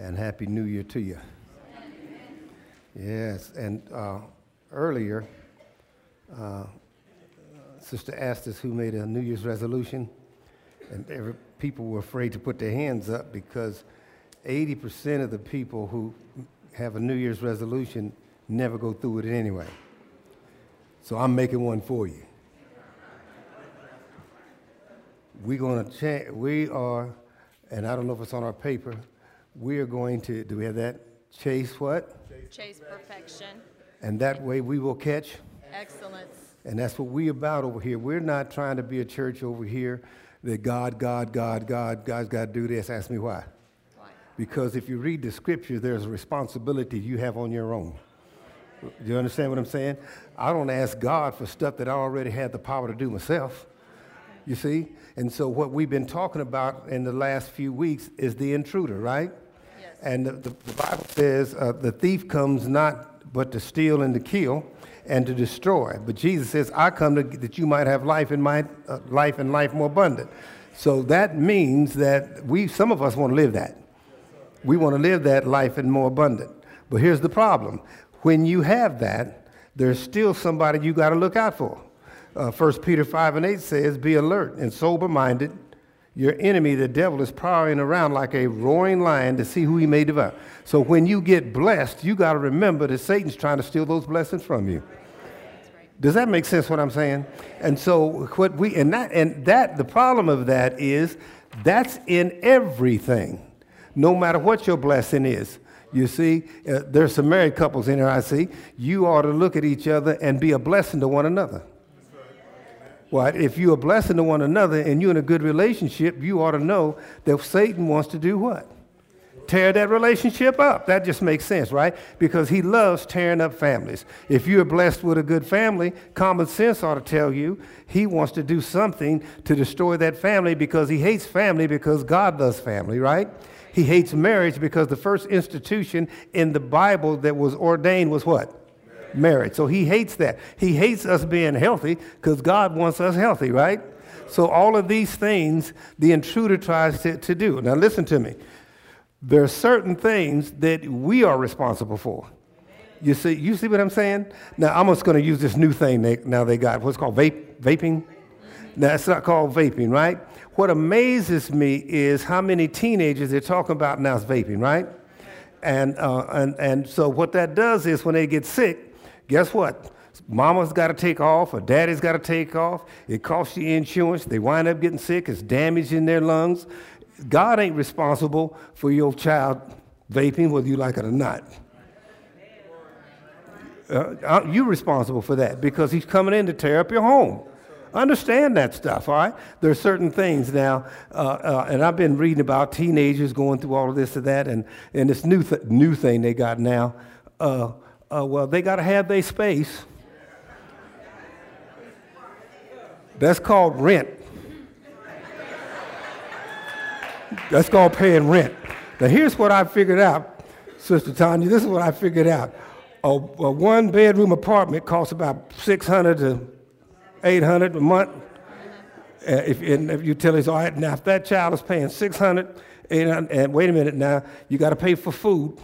and Happy New Year to you. Yes, and earlier, Sister asked us who made a New Year's resolution, and people were afraid to put their hands up because 80% of the people who have a New Year's resolution never go through with it anyway. So I'm making one for you. And I don't know if it's on our paper, we are going to, do we have that? Chase what? Chase perfection. And that way we will catch? Excellence. And that's what we're about over here. We're not trying to be a church over here that God's got to do this. Ask me why. Why? Because if you read the scripture, there's a responsibility you have on your own. Do you understand what I'm saying? I don't ask God for stuff that I already had the power to do myself. You see? And so what we've been talking about in the last few weeks is the intruder, right? Yes. And the Bible says the thief comes not but to steal and to kill and to destroy. But Jesus says, I come that you might have life and life more abundant. So that means that some of us want to live that. We want to live that life and more abundant. But here's the problem. When you have that, there's still somebody you got to look out for. 1 Peter 5:8 says, be alert and sober-minded. Your enemy, the devil, is prowling around like a roaring lion to see who he may devour. So when you get blessed, you got to remember that Satan's trying to steal those blessings from you. Right. Does that make sense what I'm saying? And so what the problem of that is that's in everything, no matter what your blessing is. You see, there's some married couples in here, I see. You ought to look at each other and be a blessing to one another. Well, if you're a blessing to one another and you're in a good relationship, you ought to know that Satan wants to do what? Tear that relationship up. That just makes sense, right? Because he loves tearing up families. If you're blessed with a good family, common sense ought to tell you he wants to do something to destroy that family because he hates family because God loves family, right? He hates marriage because the first institution in the Bible that was ordained was what? Marriage. So he hates that. He hates us being healthy because God wants us healthy, right? So all of these things the intruder tries to do. Now listen to me. There are certain things that we are responsible for. You see what I'm saying? Now I'm just going to use this new thing they got. What's called vaping? Now it's not called vaping, right? What amazes me is how many teenagers they're talking about now is vaping, right? And so what that does is when they get sick, guess what? Mama's got to take off or daddy's got to take off. It costs you insurance. They wind up getting sick. It's damage in their lungs. God ain't responsible for your child vaping, whether you like it or not. You're responsible for that because he's coming in to tear up your home. Understand that stuff, all right? There are certain things now, and I've been reading about teenagers going through all of this and that, and this new thing they got now. Well, they got to have their space. That's called rent. That's called paying rent. Now, here's what I figured out, Sister Tanya. This is what I figured out. A one-bedroom apartment costs about $600 to $800 a month. If you tell us, all right, now if that child is paying $600, and wait a minute now, you got to pay for food.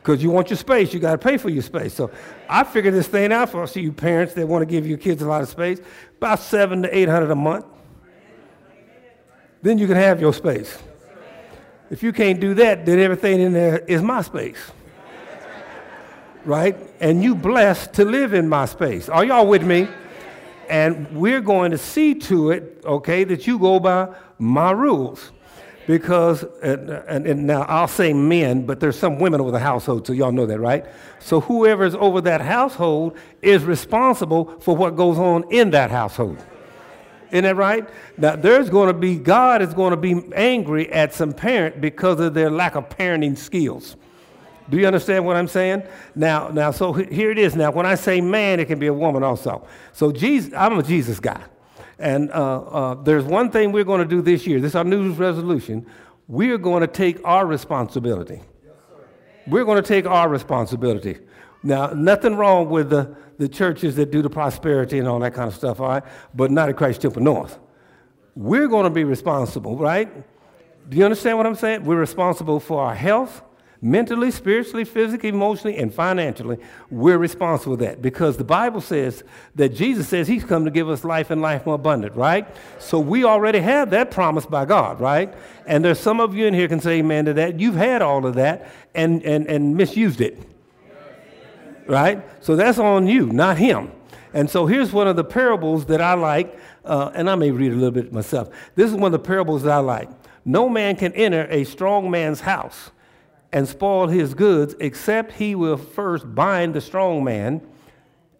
Because you want your space, you got to pay for your space. So I figured this thing out for you parents that want to give your kids a lot of space, about $700 to $800 a month. Then you can have your space. If you can't do that, then everything in there is my space, right? And you blessed to live in my space. Are y'all with me? And we're going to see to it, okay, that you go by my rules. Because, and now I'll say men, but there's some women over the household, so y'all know that, right? So whoever's over that household is responsible for what goes on in that household. Isn't that right? Now, God is going to be angry at some parent because of their lack of parenting skills. Do you understand what I'm saying? Now, so here it is. Now, when I say man, it can be a woman also. So I'm a Jesus guy. And there's one thing we're going to do this year. This is our New Year's resolution. We're going to take our responsibility. Yes, we're going to take our responsibility. Now, nothing wrong with the churches that do the prosperity and all that kind of stuff, all right? But not at Christ Temple North. We're going to be responsible, right? Do you understand what I'm saying? We're responsible for our health, mentally, spiritually, physically, emotionally, and financially. We're responsible for that because the Bible says that Jesus says he's come to give us life and life more abundant, right? So we already have that promise by God, right? And there's some of you in here can say amen to that. You've had all of that and misused it, right? So that's on you, not him. And so here's one of the parables that I like, and I may read a little bit myself. This is one of the parables that I like. No man can enter a strong man's house and spoil his goods, except he will first bind the strong man,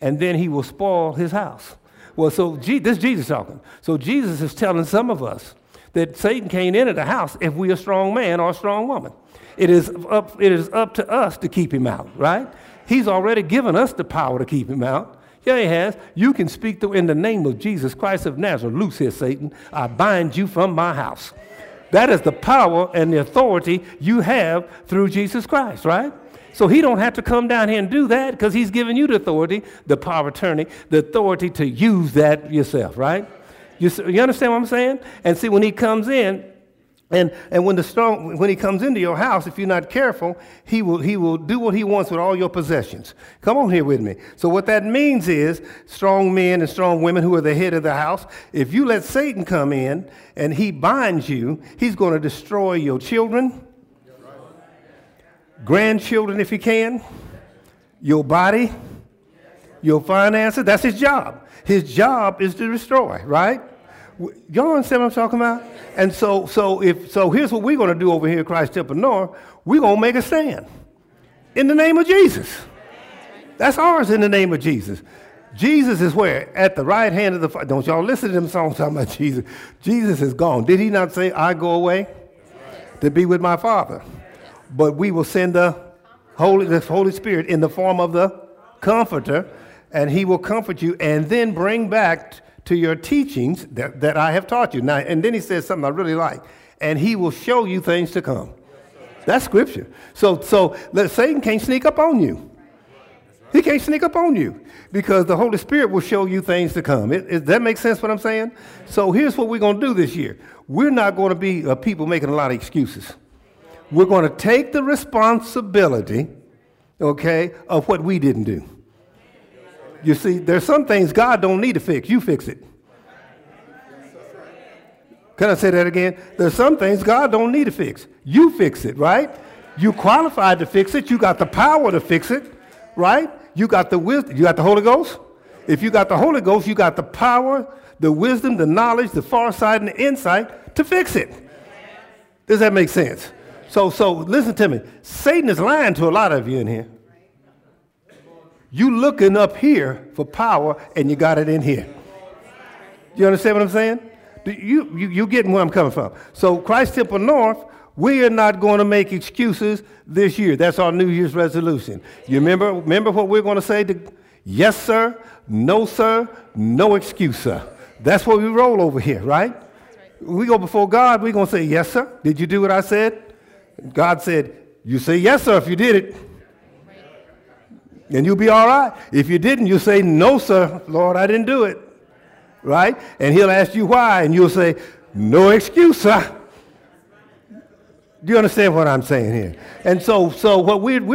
and then he will spoil his house. Well, so this is Jesus talking. So Jesus is telling some of us that Satan can't enter the house if we're a strong man or a strong woman. It is up to us to keep him out, right? He's already given us the power to keep him out. Yeah, he has. You can speak in the name of Jesus Christ of Nazareth. Loose here, Satan. I bind you from my house. That is the power and the authority you have through Jesus Christ, right? So he don't have to come down here and do that because he's given you the authority, the power of attorney, the authority to use that yourself, right? You understand what I'm saying? And see, when he comes in, and when he comes into your house, if you're not careful, he will do what he wants with all your possessions. Come on here with me. So what that means is strong men and strong women who are the head of the house, if you let Satan come in and he binds you, he's going to destroy your children, grandchildren if he can, your body, your finances. That's his job. His job is to destroy, right? Y'all understand what I'm talking about? And so here's what we're going to do over here at Christ Temple North. We're going to make a stand in the name of Jesus. That's ours in the name of Jesus. Jesus is where? At the right hand of the Father. Don't y'all listen to them songs talking about Jesus. Jesus is gone. Did he not say, I go away to be with my Father? But we will send the Holy Spirit in the form of the Comforter, and he will comfort you and then bring back to your teachings that I have taught you. Now, and then he says something I really like. And he will show you things to come. That's scripture. So Satan can't sneak up on you. He can't sneak up on you because the Holy Spirit will show you things to come. Does that make sense what I'm saying? So here's what we're going to do this year. We're not going to be people making a lot of excuses. We're going to take the responsibility, okay, of what we didn't do. You see, there's some things God don't need to fix. You fix it. Can I say that again? There's some things God don't need to fix. You fix it, right? You qualified to fix it. You got the power to fix it, right? You got the wisdom. You got the Holy Ghost? If you got the Holy Ghost, you got the power, the wisdom, the knowledge, the foresight, and the insight to fix it. Does that make sense? So listen to me. Satan is lying to a lot of you in here. You looking up here for power, and you got it in here. You understand what I'm saying? You getting where I'm coming from. So Christ Temple North, we are not going to make excuses this year. That's our New Year's resolution. You remember what we're going to say? Yes, sir, no excuse, sir. That's what we roll over here, right? We go before God, we're going to say, yes, sir. Did you do what I said? God said, you say yes, sir, if you did it. And you'll be all right. If you didn't, you'll say, no, sir, Lord, I didn't do it. Right? And he'll ask you why, and you'll say, no excuse, sir. Do you understand what I'm saying here? And so what we should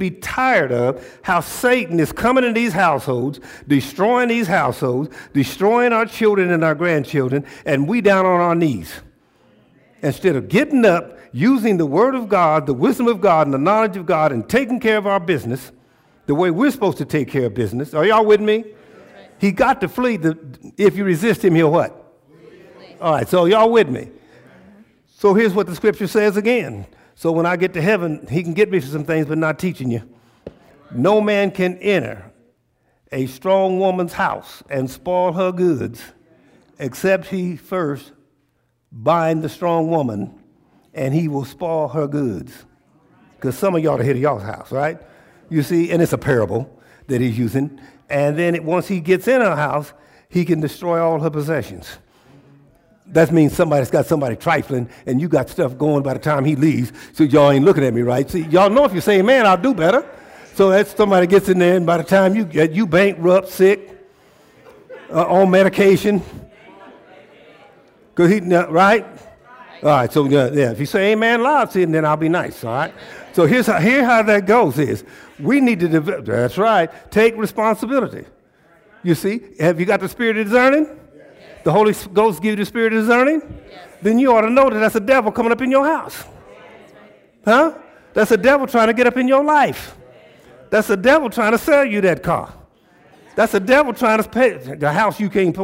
be tired of how Satan is coming in these households, destroying our children and our grandchildren, and we down on our knees. Instead of getting up, using the word of God, the wisdom of God, and the knowledge of God, and taking care of our business the way we're supposed to take care of business. Are y'all with me? He got to flee. If you resist him, he'll what? All right, so y'all with me. So here's what the scripture says again. So when I get to heaven, he can get me for some things, but not teaching you. No man can enter a strong woman's house and spoil her goods, except he first bind the strong woman, and he will spoil her goods. Because some of y'all are here to y'all's house, right? You see, and it's a parable that he's using. And then once he gets in her house, he can destroy all her possessions. That means somebody's got somebody trifling, and you got stuff going by the time he leaves, so y'all ain't looking at me, right? See, y'all know if you say, man, I'll do better. So that's somebody gets in there, and by the time you bankrupt, sick, on medication, Because he, right? All right, so yeah, if you say amen loud, see, then I'll be nice, all right? Amen. So here's how that goes is, we need to develop, that's right, take responsibility. You see, have you got the spirit of discerning? Yes. The Holy Ghost give you the spirit of discerning? Yes. Then you ought to know that that's a devil coming up in your house. Huh? That's a devil trying to get up in your life. That's a devil trying to sell you that car. That's the devil trying to pay. The house you can't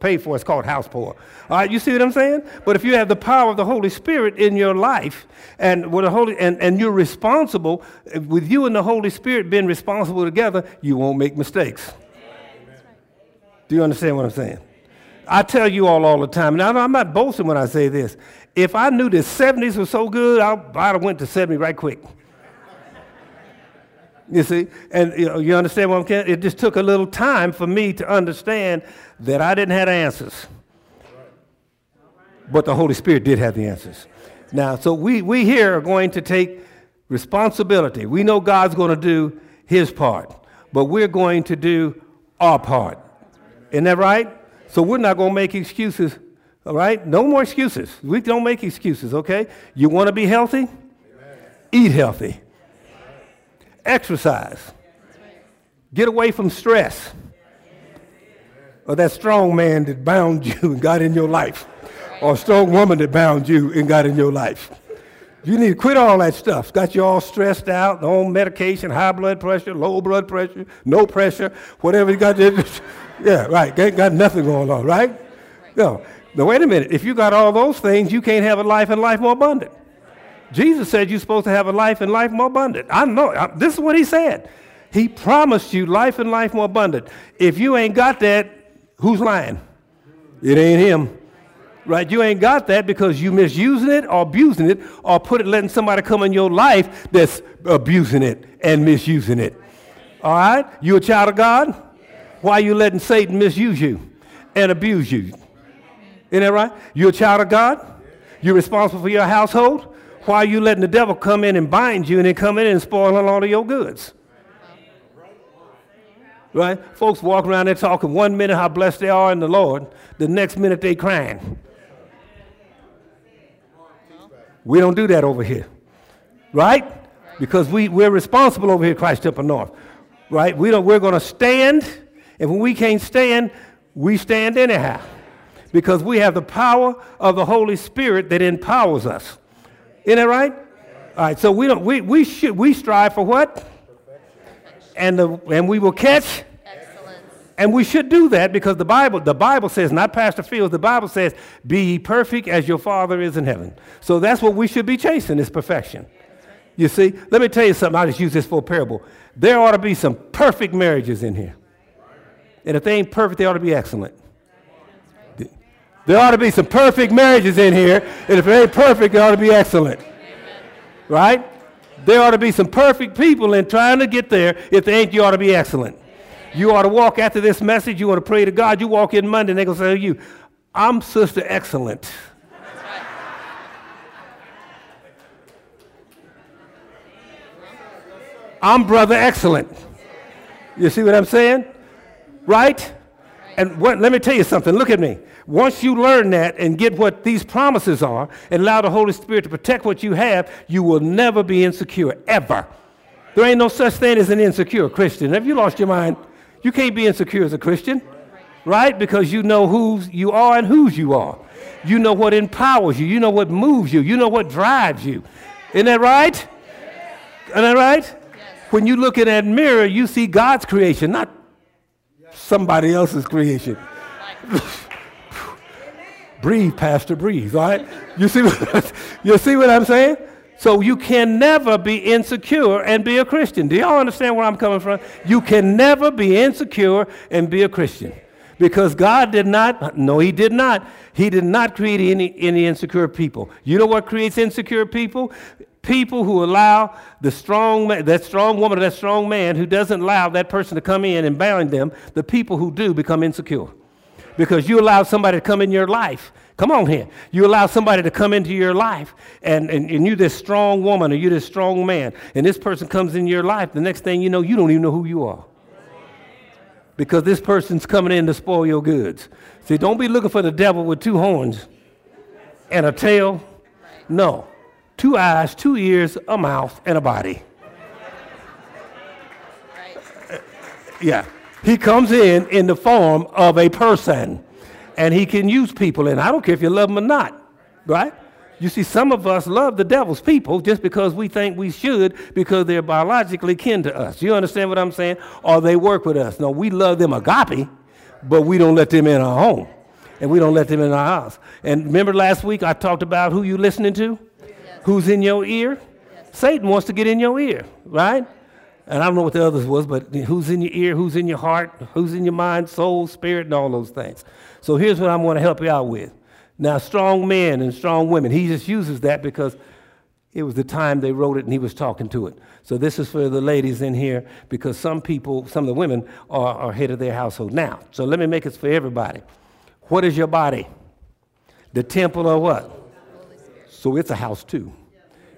pay for is called house poor. All right, you see what I'm saying? But if you have the power of the Holy Spirit in your life, and with the Holy and you're responsible, with you and the Holy Spirit being responsible together, you won't make mistakes. Amen. Do you understand what I'm saying? I tell you all the time. Now, I'm not boasting when I say this. If I knew the 70s were so good, I'd have went to 70 right quick. You see, and you understand what I'm saying? It just took a little time for me to understand that I didn't have answers. But the Holy Spirit did have the answers. Now, so we here are going to take responsibility. We know God's going to do his part, but we're going to do our part. Isn't that right? So we're not going to make excuses, all right? No more excuses. We don't make excuses, okay? You want to be healthy? Amen. Eat healthy. Exercise. Get away from stress. Or that strong man that bound you and got in your life. Or a strong woman that bound you and got in your life. You need to quit all that stuff. Got you all stressed out, on medication, high blood pressure, low blood pressure, no pressure, whatever you got. Yeah, right. Ain't got nothing going on, right? No. Now, wait a minute. If you got all those things, you can't have a life and life more abundant. Jesus said you're supposed to have a life and life more abundant. I know. This is what he said. He promised you life and life more abundant. If you ain't got that, who's lying? It ain't him. Right? You ain't got that because you misusing it or abusing it or letting somebody come in your life that's abusing it and misusing it. All right? You a child of God? Why are you letting Satan misuse you and abuse you? Isn't that right? You a child of God? You're responsible for your household? Why are you letting the devil come in and bind you and then come in and spoil a lot of your goods? Right? Folks walk around there talking one minute how blessed they are in the Lord, the next minute they crying. We don't do that over here. Right? Because we're responsible over here at Christ Temple North. Right? We're going to stand, and when we can't stand, we stand anyhow. Because we have the power of the Holy Spirit that empowers us. Isn't that right? All right, so we strive for what? And we will catch excellence. And we should do that because the Bible says, not Pastor Fields, the Bible says, be ye perfect as your Father is in heaven. So that's what we should be chasing, is perfection. You see, let me tell you something. I'll just use this for a parable. There ought to be some perfect marriages in here. And if they ain't perfect, they ought to be excellent. There ought to be some perfect marriages in here, and if they ain't perfect, they ought to be excellent. Amen. Right? There ought to be some perfect people in trying to get there. If they ain't, you ought to be excellent. Amen. You ought to walk after this message. You want to pray to God. You walk in Monday, and they're going to say to you, I'm Sister Excellent. That's right. I'm Brother Excellent. You see what I'm saying? Right? And let me tell you something. Look at me. Once you learn that and get what these promises are and allow the Holy Spirit to protect what you have, you will never be insecure, ever. There ain't no such thing as an insecure Christian. Have you lost your mind? You can't be insecure as a Christian, right? Because you know whose you are and whose you are. You know what empowers you. You know what moves you. You know what drives you. Isn't that right? Isn't that right? When you look in that mirror, you see God's creation, not somebody else's creation. Breathe, Pastor, breathe, all right? You see what I'm saying? So you can never be insecure and be a Christian. Do y'all understand where I'm coming from? You can never be insecure and be a Christian because God did not, no, he did not. He did not create any insecure people. You know what creates insecure people? People who allow that strong woman or that strong man who doesn't allow that person to come in and bind them, the people who do become insecure because you allow somebody to come in your life. Come on here. You allow somebody to come into your life and you're this strong woman or you're this strong man and this person comes in your life. The next thing you know, you don't even know who you are because this person's coming in to spoil your goods. See, don't be looking for the devil with two horns. and a tail? No. 2 eyes, 2 ears, a mouth, and a body. Yeah. He comes in the form of a person, and he can use people, and I don't care if you love them or not, right? You see, some of us love the devil's people just because we think we should, because they're biologically kin to us. You understand what I'm saying? Or they work with us. No, we love them agape, but we don't let them in our home, and we don't let them in our house. And remember last week I talked about who you listening to? Yes. Who's in your ear? Yes. Satan wants to get in your ear, right? And I don't know what the others was, but who's in your ear, who's in your heart, who's in your mind, soul, spirit, and all those things. So here's what I'm going to help you out with. Now, strong men and strong women, he just uses that because it was the time they wrote it and he was talking to it. So this is for the ladies in here because some people, some of the women are head of their household now. So let me make it for everybody. What is your body? The temple of what? So it's a house too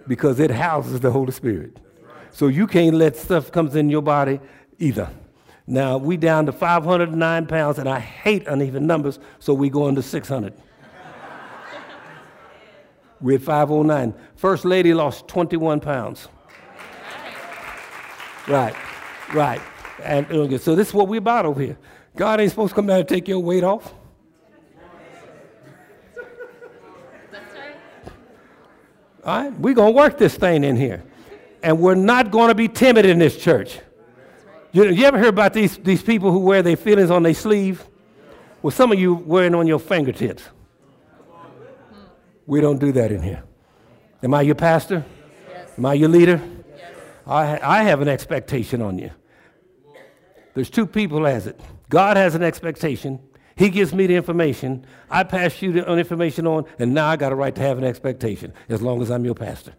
because it houses the Holy Spirit. So you can't let stuff comes in your body either. Now, we down to 509 pounds, and I hate uneven numbers, so we going to 600. We're at 509. First lady lost 21 pounds. Right. And so this is what we're about over here. God ain't supposed to come down and take your weight off. That's right. All right, we're going to work this thing in here. And we're not going to be timid in this church. You ever hear about these people who wear their feelings on their sleeve? Well, some of you wearing on your fingertips. We don't do that in here. Am I your pastor? Yes. Am I your leader? Yes. I have an expectation on you. There's 2 people as it. God has an expectation. He gives me the information. I pass you the information on, and now I got a right to have an expectation as long as I'm your pastor.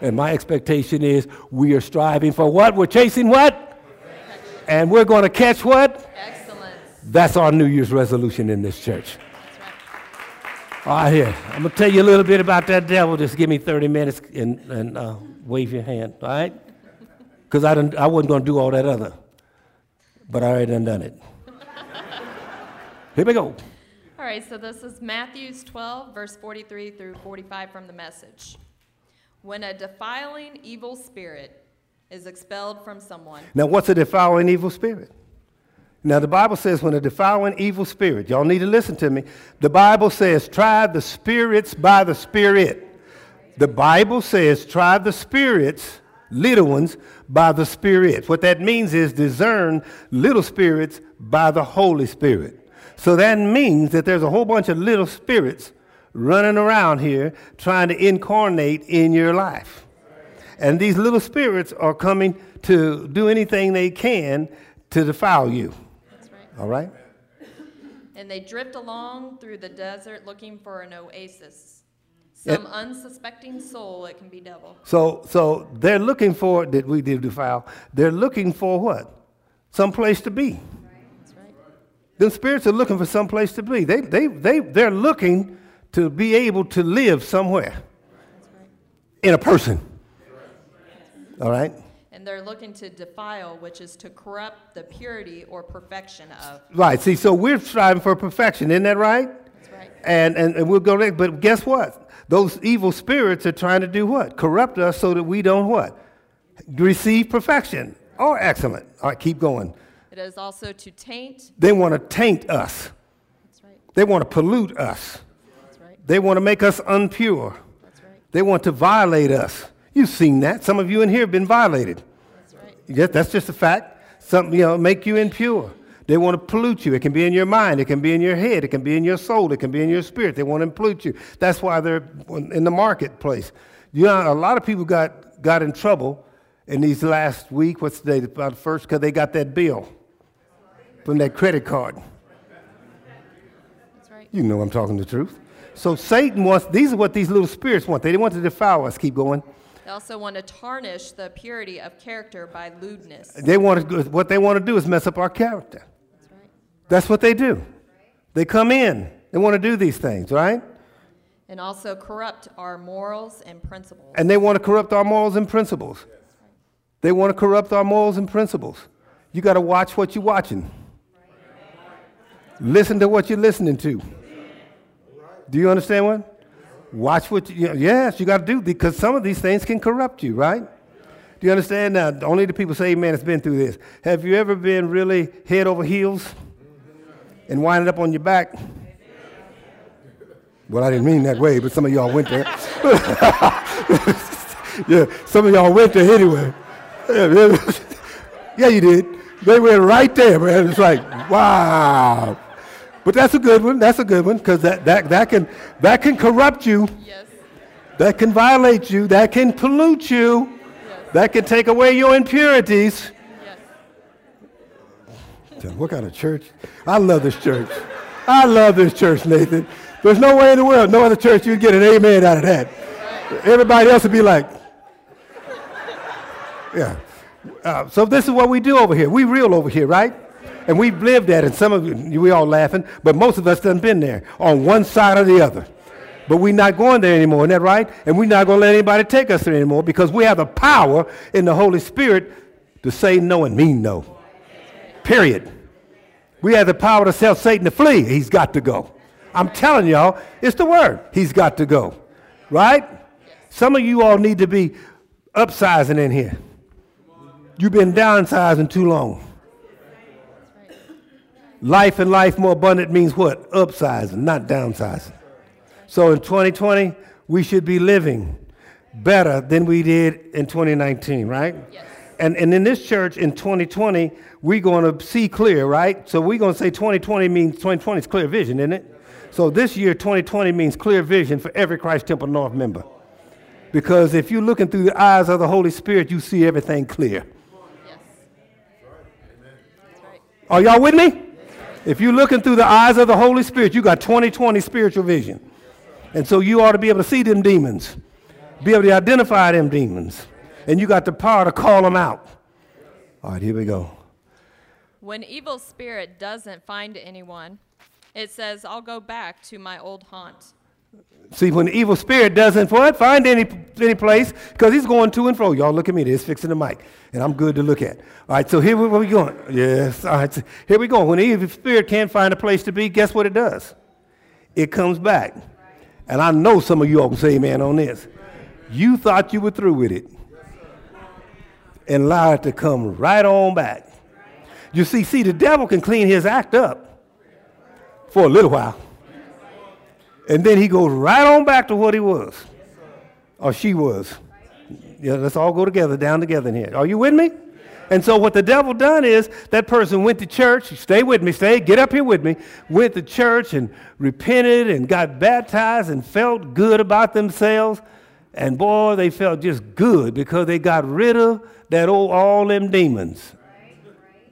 And my expectation is we are striving for what? We're chasing what? Excellence. And we're going to catch what? Excellence. That's our New Year's resolution in this church. That's right. All right, here. I'm going to tell you a little bit about that devil. Just give me 30 minutes and wave your hand, all right? Because I wasn't going to do all that other. But I already done it. Here we go. All right, so this is Matthew 12, verse 43 through 45 from the Message. When a defiling evil spirit is expelled from someone. Now, what's a defiling evil spirit? Now, the Bible says when a defiling evil spirit, y'all need to listen to me. The Bible says, try the spirits by the Spirit. The Bible says, try the spirits, little ones, by the Spirit. What that means is discern little spirits by the Holy Spirit. So that means that there's a whole bunch of little spirits running around here trying to incarnate in your life. And these little spirits are coming to do anything they can to defile you. That's right. All right? And they drift along through the desert looking for an oasis. Some unsuspecting soul, it can be devil. So they're looking for, that we did defile, they're looking for what? Some place to be. Right. That's right. Them spirits are looking for some place to be. They're looking to be able to live somewhere in a person. All right? And they're looking to defile, which is to corrupt the purity or perfection of. Right. See, so we're striving for perfection. Isn't that right? That's right. And we'll go next. But guess what? Those evil spirits are trying to do what? Corrupt us so that we don't what? Receive perfection or excellent. All right, keep going. It is also to taint. They want to taint us. That's right. They want to pollute us. They want to make us unpure. That's right. They want to violate us. You've seen that. Some of you in here have been violated. That's right. Yes, that's just a fact. Some, make you impure. They want to pollute you. It can be in your mind. It can be in your head. It can be in your soul. It can be in your spirit. They want to pollute you. That's why they're in the marketplace. You know, a lot of people got in trouble in these last week. What's today? About first, because they got that bill from that credit card. That's right. You know I'm talking the truth. So Satan wants, these are what these little spirits want. They want to defile us. Keep going. They also want to tarnish the purity of character by lewdness. What they want to do is mess up our character. That's right. That's what they do. They come in. They want to do these things, right? And also corrupt our morals and principles. And they want to corrupt our morals and principles. That's right. They want to corrupt our morals and principles. You got to watch what you're watching. Right. Listen to what you're listening to. Do you understand what? Watch what you, yes, you got to do, because some of these things can corrupt you, right? Do you understand? Now, only the people say, man, it's been through this. Have you ever been really head over heels and winded up on your back? Well, I didn't mean that way, but some of y'all went there. Yeah, some of y'all went there anyway. Yeah, you did. They went right there, man. It's like, wow. But that's a good one. That's a good one, because that can corrupt you. Yes. That can violate you. That can pollute you. Yes. That can take away your impurities. Yes. What kind of church? I love this church. I love this church, Nathan. There's no way in the world, no other church you'd get an amen out of that. Right. Everybody else would be like, yeah. So this is what we do over here. We real over here, right? And we've lived that, and some of you, we all laughing, but most of us done been there on one side or the other. But we're not going there anymore, isn't that right? And we're not going to let anybody take us there anymore, because we have the power in the Holy Spirit to say no and mean no. Period. We have the power to tell Satan to flee. He's got to go. I'm telling y'all, it's the word. He's got to go, right? Some of you all need to be upsizing in here. You've been downsizing too long. Life and life more abundant means what? Upsizing, not downsizing. So in 2020, we should be living better than we did in 2019, right? Yes. And in this church in 2020, we're going to see clear, right? So we're going to say 2020 means 2020 is clear vision, isn't it? So this year, 2020 means clear vision for every Christ Temple North member. Because if you're looking through the eyes of the Holy Spirit, you see everything clear. Yes. Are y'all with me? If you're looking through the eyes of the Holy Spirit, you got 20/20 spiritual vision. And so you ought to be able to see them demons, be able to identify them demons, and you got the power to call them out. All right, here we go. When evil spirit doesn't find anyone, it says, I'll go back to my old haunt. See, when the evil spirit doesn't find any place, because he's going to and fro. Y'all look at me. This fixing the mic, and I'm good to look at. All right, so here we going. Yes, all right, so here we go. When the evil spirit can't find a place to be, guess what it does? It comes back. And I know some of you all can say amen on this. You thought you were through with it, and allow it to come right on back. You see, the devil can clean his act up for a little while. And then he goes right on back to what he was, or she was. Yeah, let's all go together, down together in here. Are you with me? And so what the devil done is that person went to church, stay with me, stay, get up here with me, went to church and repented and got baptized and felt good about themselves. And boy, they felt just good because they got rid of that old, all them demons.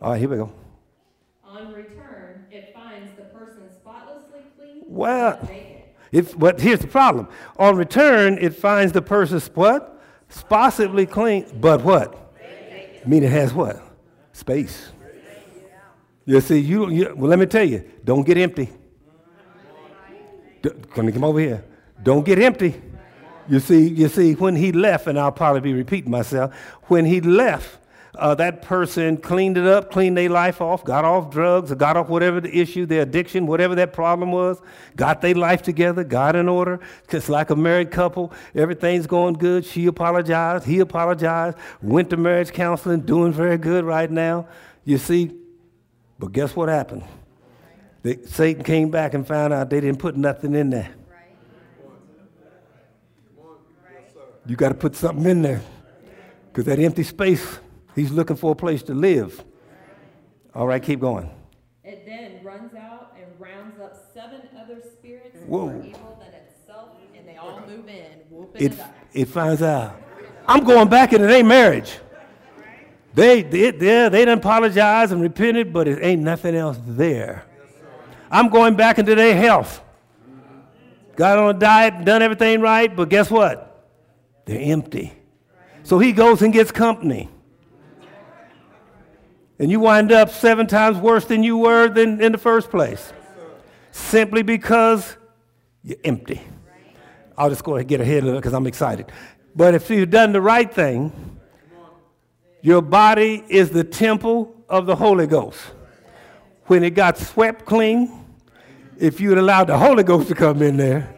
All right, here we go. On return, it finds the person spotlessly clean. Well. But here's the problem. On return, it finds the person what? Spotlessly clean, but what? Meaning it has what? Space. You see, well, let me tell you, don't get empty. Come over here. Don't get empty. You see, when he left, and I'll probably be repeating myself, when he left, that person cleaned it up, cleaned their life off, got off drugs, or got off whatever the issue, their addiction, whatever that problem was, got their life together, got in order, just like a married couple. Everything's going good. She apologized. He apologized. Went to marriage counseling, doing very good right now. You see, but guess what happened? Satan came back and found out they didn't put nothing in there. You got to put something in there, because that empty space, he's looking for a place to live. All right, keep going. It then runs out and rounds up 7 other spirits more evil than itself, and they all move in, whooping it up. It finds out. I'm going back into their marriage. They done apologized and repented, but it ain't nothing else there. I'm going back into their health. Got on a diet, done everything right, but guess what? They're empty. So he goes and gets company. And you wind up 7 times worse than you were in the first place. Simply because you're empty. I'll just go ahead and get ahead of it because I'm excited. But if you've done the right thing, your body is the temple of the Holy Ghost. When it got swept clean, if you'd allowed the Holy Ghost to come in there,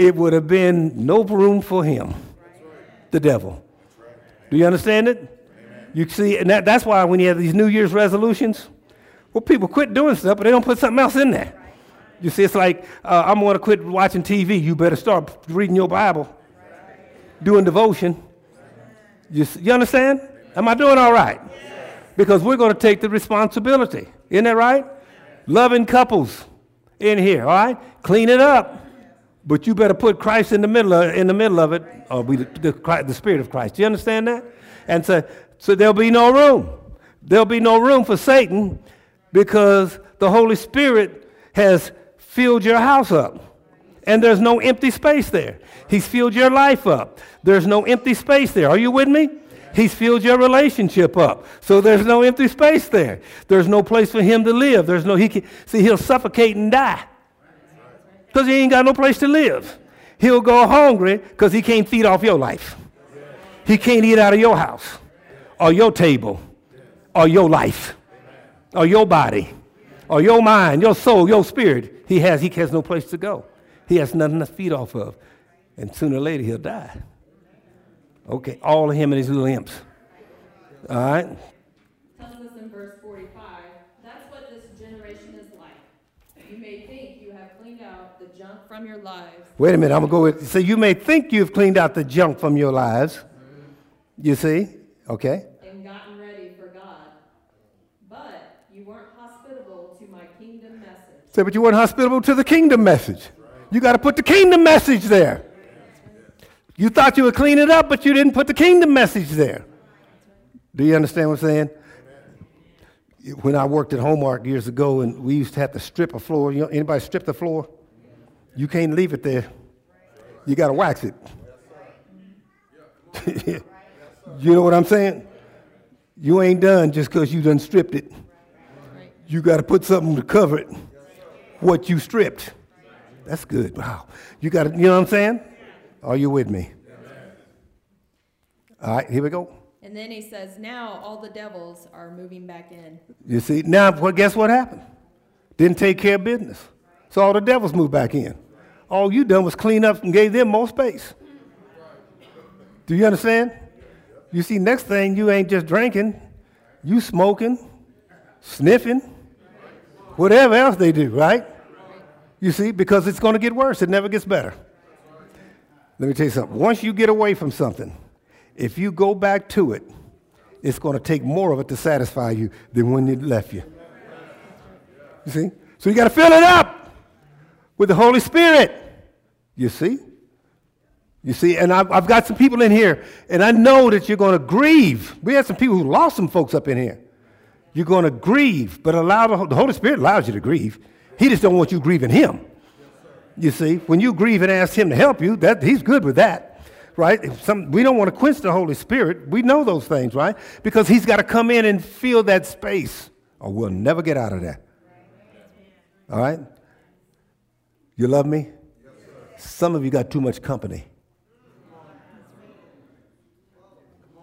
it would have been no room for him, the devil. Do you understand it? Amen. You see, and that's why when you have these New Year's resolutions, well, people quit doing stuff, but they don't put something else in there. You see, it's like, I'm going to quit watching TV. You better start reading your Bible, doing devotion. You understand? Am I doing all right? Because we're going to take the responsibility. Isn't that right? Loving couples in here, all right? Clean it up. But you better put Christ in the middle of it, or be the Spirit of Christ. Do you understand that? And so there'll be no room. There'll be no room for Satan because the Holy Spirit has filled your house up. And there's no empty space there. He's filled your life up. There's no empty space there. Are you with me? He's filled your relationship up. So there's no empty space there. There's no place for him to live. He'll suffocate and die. Because he ain't got no place to live. He'll go hungry because he can't feed off your life. He can't eat out of your house or your table or your life or your body or your mind, your soul, your spirit. He has no place to go. He has nothing to feed off of. And sooner or later, he'll die. Okay, all of him and his little imps. All right? Tells us in verse 45, that's what this generation is like. You may think you have cleaned out the junk from your lives. Wait a minute, I'm going to go with, so you may think you've cleaned out the junk from your lives. Mm-hmm. You see? Okay. And gotten ready for God. But you weren't hospitable to my kingdom message. Say, but you weren't hospitable to the kingdom message. Right. You got to put the kingdom message there. You thought you would clean it up, but you didn't put the kingdom message there. Do you understand what I'm saying? Amen. When I worked at Hallmark years ago, and we used to have to strip a floor. You know, anybody strip the floor? You can't leave it there. You got to wax it. You know what I'm saying? You ain't done just because you done stripped it. You got to put something to cover it. What you stripped. That's good. Wow. You got to. You know what I'm saying? Are you with me? Amen. All right, here we go. And then he says, now all the devils are moving back in. You see, now well, guess what happened? Didn't take care of business. So all the devils moved back in. All you done was clean up and gave them more space. Do you understand? You see, next thing, you ain't just drinking. You smoking, sniffing, whatever else they do, right? You see, because it's going to get worse. It never gets better. Let me tell you something. Once you get away from something, if you go back to it, it's going to take more of it to satisfy you than when it left you. You see? So you got to fill it up with the Holy Spirit. You see? You see? And I've got some people in here, and I know that you're going to grieve. We had some people who lost some folks up in here. You're going to grieve, but allow the Holy Spirit allows you to grieve. He just don't want you grieving him. You see, when you grieve and ask him to help you, that he's good with that, right? We don't want to quench the Holy Spirit. We know those things, right? Because he's got to come in and fill that space, or we'll never get out of that. All right? You love me? Some of you got too much company.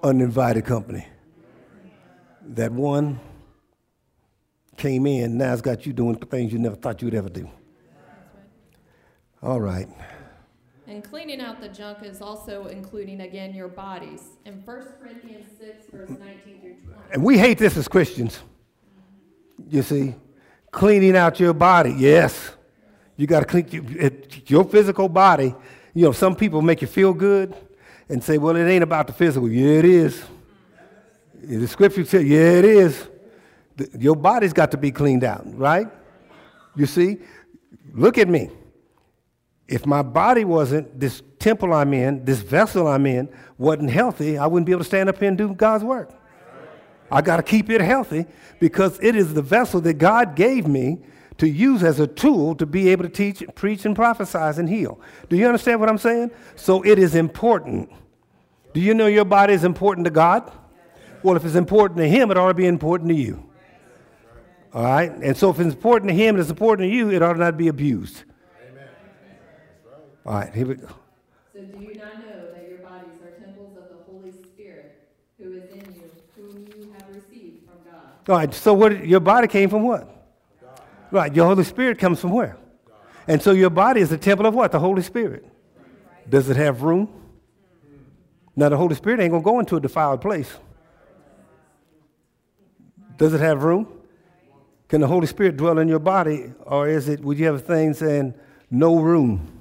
Uninvited company. That one came in, now it's got you doing things you never thought you would ever do. All right. And cleaning out the junk is also including, again, your bodies. In 1 Corinthians 6, verse 19 through 20. And we hate this as Christians. You see, cleaning out your body, yes. You got to clean your physical body. You know, some people make you feel good and say, well, it ain't about the physical. Yeah, it is. The scripture says, yeah, it is. Your body's got to be cleaned out, right? You see, look at me. If my body wasn't, this temple I'm in, this vessel I'm in, wasn't healthy, I wouldn't be able to stand up here and do God's work. I got to keep it healthy because it is the vessel that God gave me to use as a tool to be able to teach, preach, and prophesy and heal. Do you understand what I'm saying? So it is important. Do you know your body is important to God? Well, if it's important to him, it ought to be important to you. All right? And so if it's important to him and it's important to you, it ought not be abused. All right, here we go. So do you not know that your bodies are temples of the Holy Spirit who is in you, whom you have received from God? All right, so your body came from what? God. Right, your Holy Spirit comes from where? God. And so your body is the temple of what? The Holy Spirit. Does it have room? Now, the Holy Spirit ain't going to go into a defiled place. Does it have room? Can the Holy Spirit dwell in your body, or is it, would you have a thing saying, no room?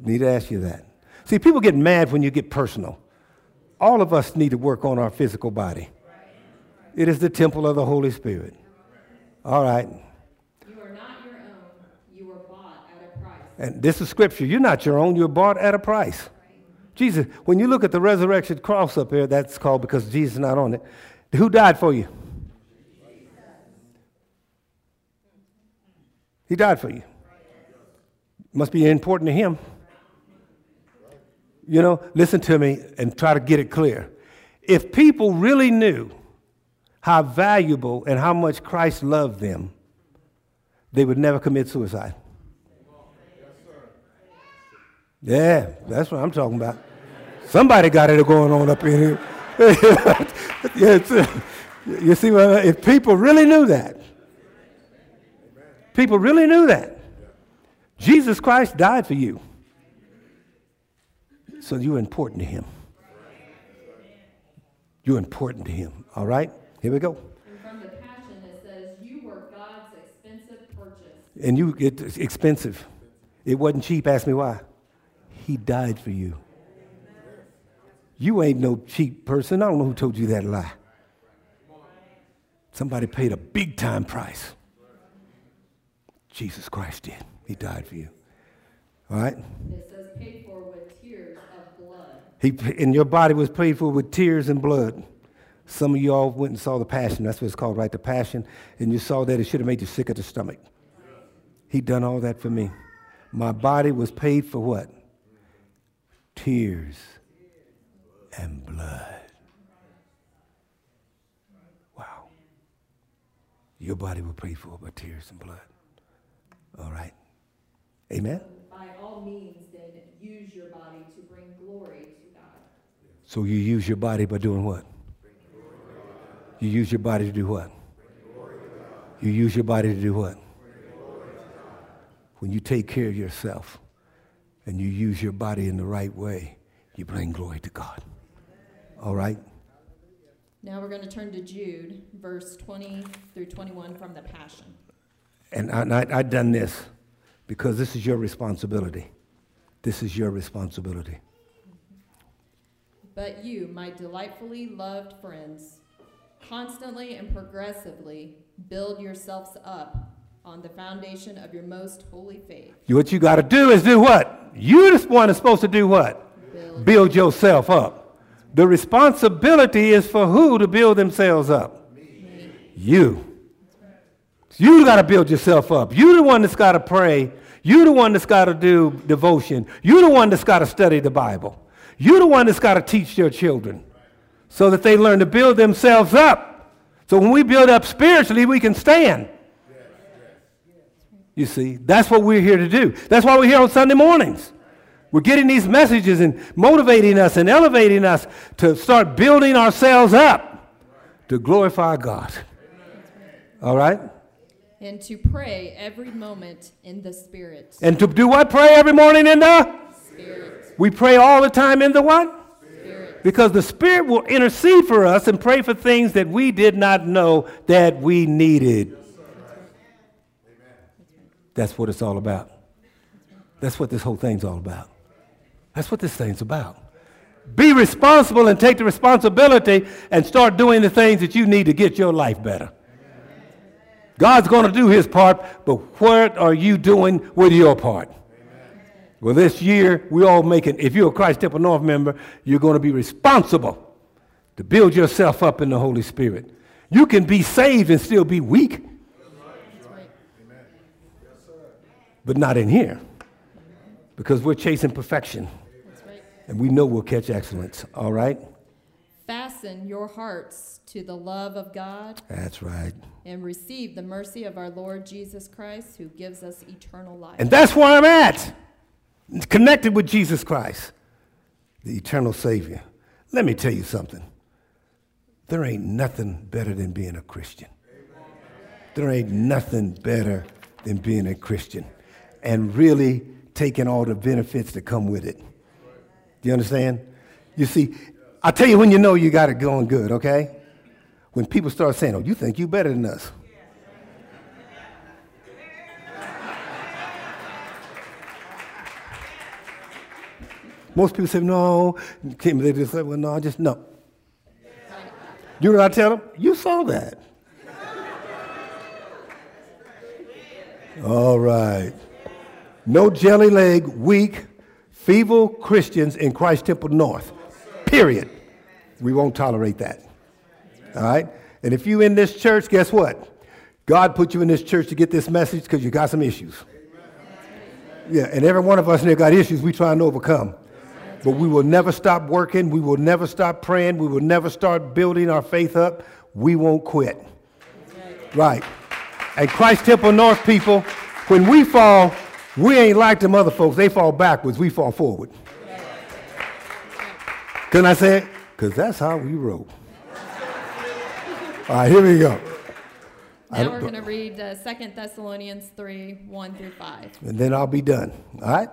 Need to ask you that. See, people get mad when you get personal. All of us need to work on our physical body. It is the temple of the Holy Spirit. All right. You are not your own. You were bought at a price. And this is scripture. You're not your own. You're bought at a price. Jesus, when you look at the resurrection cross up here, that's called because Jesus is not on it. Who died for you? He died for you. Must be important to him. You know, listen to me and try to get it clear. If people really knew how valuable and how much Christ loved them, they would never commit suicide. Yeah, that's what I'm talking about. Somebody got it going on up in here. You see, if people really knew that, Jesus Christ died for you. So you're important to him. You're important to him. All right, here we go. And from the Passion, it says, you were God's expensive purchase. And it's expensive. It wasn't cheap. Ask me why. He died for you. You ain't no cheap person. I don't know who told you that lie. Somebody paid a big time price. Jesus Christ did. He died for you. All right? It says paid for with tears of blood. And your body was paid for with tears and blood. Some of you all went and saw The Passion. That's what it's called, right? The Passion. And you saw that it should have made you sick at the stomach. He done all that for me. My body was paid for what? Tears and blood. Wow. Your body was paid for by tears and blood. All right. Amen? By all means, then, use your body to bring glory to God. So you use your body by doing what? You use your body to do what? You use your body to do what? When you take care of yourself and you use your body in the right way, you bring glory to God. All right? Now we're going to turn to Jude, verse 20 through 21 from the Passion. And I've done this because this is your responsibility. This is your responsibility. But you, my delightfully loved friends, constantly and progressively build yourselves up on the foundation of your most holy faith. What you got to do is do what? You, the one, is supposed to do what? Build yourself up. The responsibility is for who to build themselves up? Me. You. You got to build yourself up. You're the one that's got to pray. You're the one that's got to do devotion. You're the one that's got to study the Bible. You're the one that's got to teach your children so that they learn to build themselves up. So when we build up spiritually, we can stand. You see, that's what we're here to do. That's why we're here on Sunday mornings. We're getting these messages and motivating us and elevating us to start building ourselves up to glorify God. All right? And to pray every moment in the Spirit. And to do what? Pray every morning in the Spirit. We pray all the time in the what? Spirit. Because the Spirit will intercede for us and pray for things that we did not know that we needed. That's what it's all about. That's what this whole thing's all about. That's what this thing's about. Be responsible and take the responsibility and start doing the things that you need to get your life better. God's going to do his part, but what are you doing with your part? Amen. Well, this year, we all making, if you're a Christ Temple North member, you're going to be responsible to build yourself up in the Holy Spirit. You can be saved and still be weak. That's right. Amen. But not in here, because we're chasing perfection. That's right. And we know we'll catch excellence, all right? Fasten your hearts to the love of God. That's right. And receive the mercy of our Lord Jesus Christ, who gives us eternal life. And that's where I'm at. It's connected with Jesus Christ, the eternal Savior. Let me tell you something. There ain't nothing better than being a Christian. There ain't nothing better than being a Christian and really taking all the benefits that come with it. Do you understand? You see, I tell you when you know you got it going good, okay? When people start saying, oh, you think you better than us. Most people say, no, can't believe this. Well, no, I just, no. You know what I tell them? You saw that. All right. No jelly leg, weak, feeble Christians in Christ Temple North. Period. We won't tolerate that. All right? And if you're in this church, guess what? God put you in this church to get this message because you got some issues. Yeah, and every one of us in there got issues we trying to overcome. But we will never stop working. We will never stop praying. We will never start building our faith up. We won't quit. Right. And Christ Temple North people, when we fall, we ain't like them other folks. They fall backwards. We fall forward. Can I say it? Because that's how we roll. All right, here we go. Now we're going to read 2 Thessalonians 3:1-5. And then I'll be done. All right?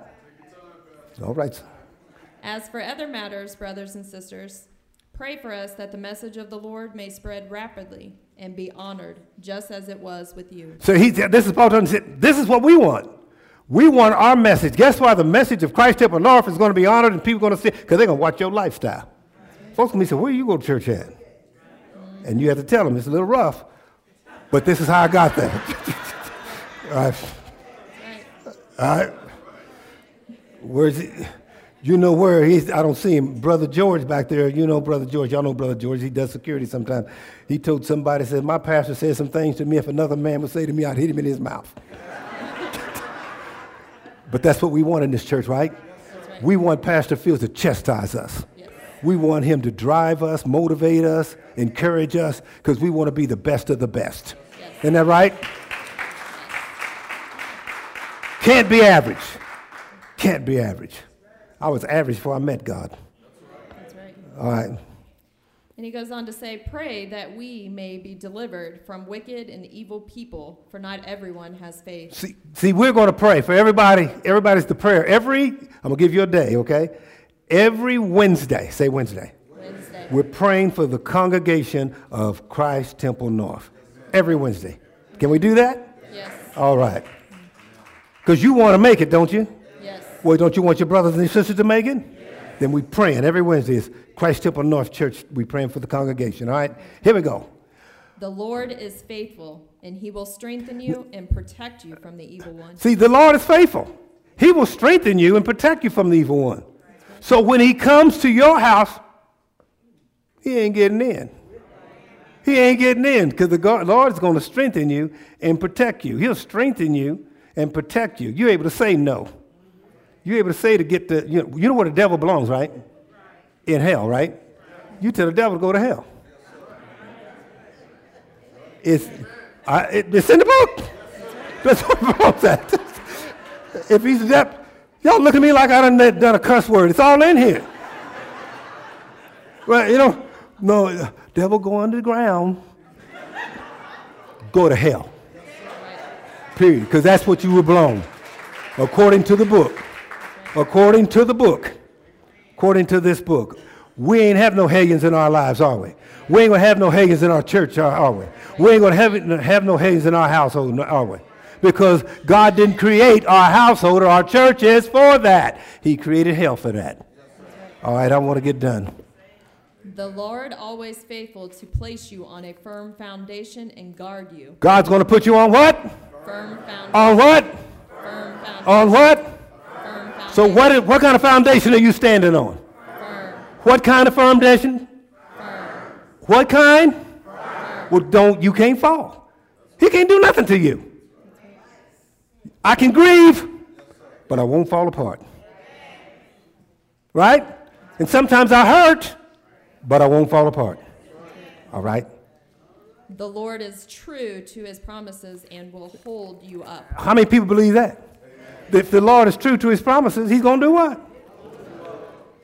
All right, sir. As for other matters, brothers and sisters, pray for us that the message of the Lord may spread rapidly and be honored, just as it was with you. So this is Paul said, this is what we want. We want our message. Guess why the message of Christ Temple North is going to be honored and people are going to see it? Because they're going to watch your lifestyle. Right. Folks can be saying, where you go to church at? Mm-hmm. And you have to tell them it's a little rough. But this is how I got there. All right. All right. Where's he? You know where he is. I don't see him. Brother George back there. You know Brother George. Y'all know Brother George. He does security sometimes. He told somebody, said, my pastor said some things to me. If another man would say to me, I'd hit him in his mouth. But that's what we want in this church, right? Right. We want Pastor Fields to chastise us. Yes. We want him to drive us, motivate us, encourage us, because we want to be the best of the best. Yes. Isn't that right? Yes. Can't be average. Can't be average. I was average before I met God. That's right. All right. And he goes on to say, pray that we may be delivered from wicked and evil people, for not everyone has faith. See, we're going to pray for everybody. Everybody's the prayer. I'm going to give you a day, okay? Every Wednesday, say Wednesday. Wednesday. We're praying for the congregation of Christ Temple North. Every Wednesday. Can we do that? Yes. All right. Because you want to make it, don't you? Well, don't you want your brothers and your sisters to make it? Yes. Then we praying every Wednesday. It's Christ Temple North Church. We praying for the congregation. All right, here we go. The Lord is faithful, and he will strengthen you and protect you from the evil one. See, the Lord is faithful. He will strengthen you and protect you from the evil one. So when he comes to your house, he ain't getting in. He ain't getting in because the Lord is going to strengthen you and protect you. He'll strengthen you and protect you. You're able to say no. You're able to say to get the, you know where the devil belongs, right? In hell, right? You tell the devil to go to hell. It's in the book. That's what it belongs at. If he's that, y'all look at me like I done a cuss word. It's all in here. Well, no, devil go underground. Go to hell. Period. Because that's what you were blown. According to the book. According to the book, according to this book, we ain't have no Hagans in our lives, are we? We ain't going to have no Hagans in our church, are we? We ain't going to have no Hagans in our household, are we? Because God didn't create our household or our churches for that. He created hell for that. All right, I want to get done. The Lord always faithful to place you on a firm foundation and guard you. God's going to put you on what? Firm foundation. On what? Firm foundation. On what? So what kind of foundation are you standing on? Firm. What kind of foundation? Firm. What kind? Firm. Well, you can't fall. He can't do nothing to you. I can grieve, but I won't fall apart. Right? And sometimes I hurt, but I won't fall apart. All right? The Lord is true to his promises and will hold you up. How many people believe that? If the Lord is true to his promises, he's going to do what?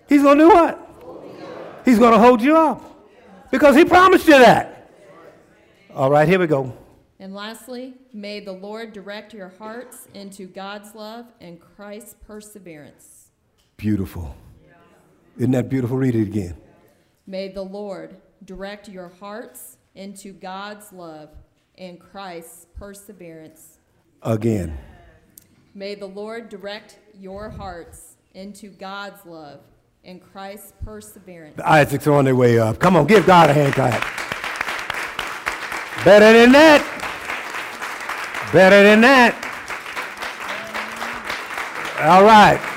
He's going to do what? He's going to hold you up. Because he promised you that. All right, here we go. And lastly, may the Lord direct your hearts into God's love and Christ's perseverance. Beautiful. Isn't that beautiful? Read it again. May the Lord direct your hearts into God's love and Christ's perseverance. Again. May the Lord direct your hearts into God's love and Christ's perseverance. The Isaacs are on their way up. Come on, give God a hand clap. Better than that. Better than that. All right.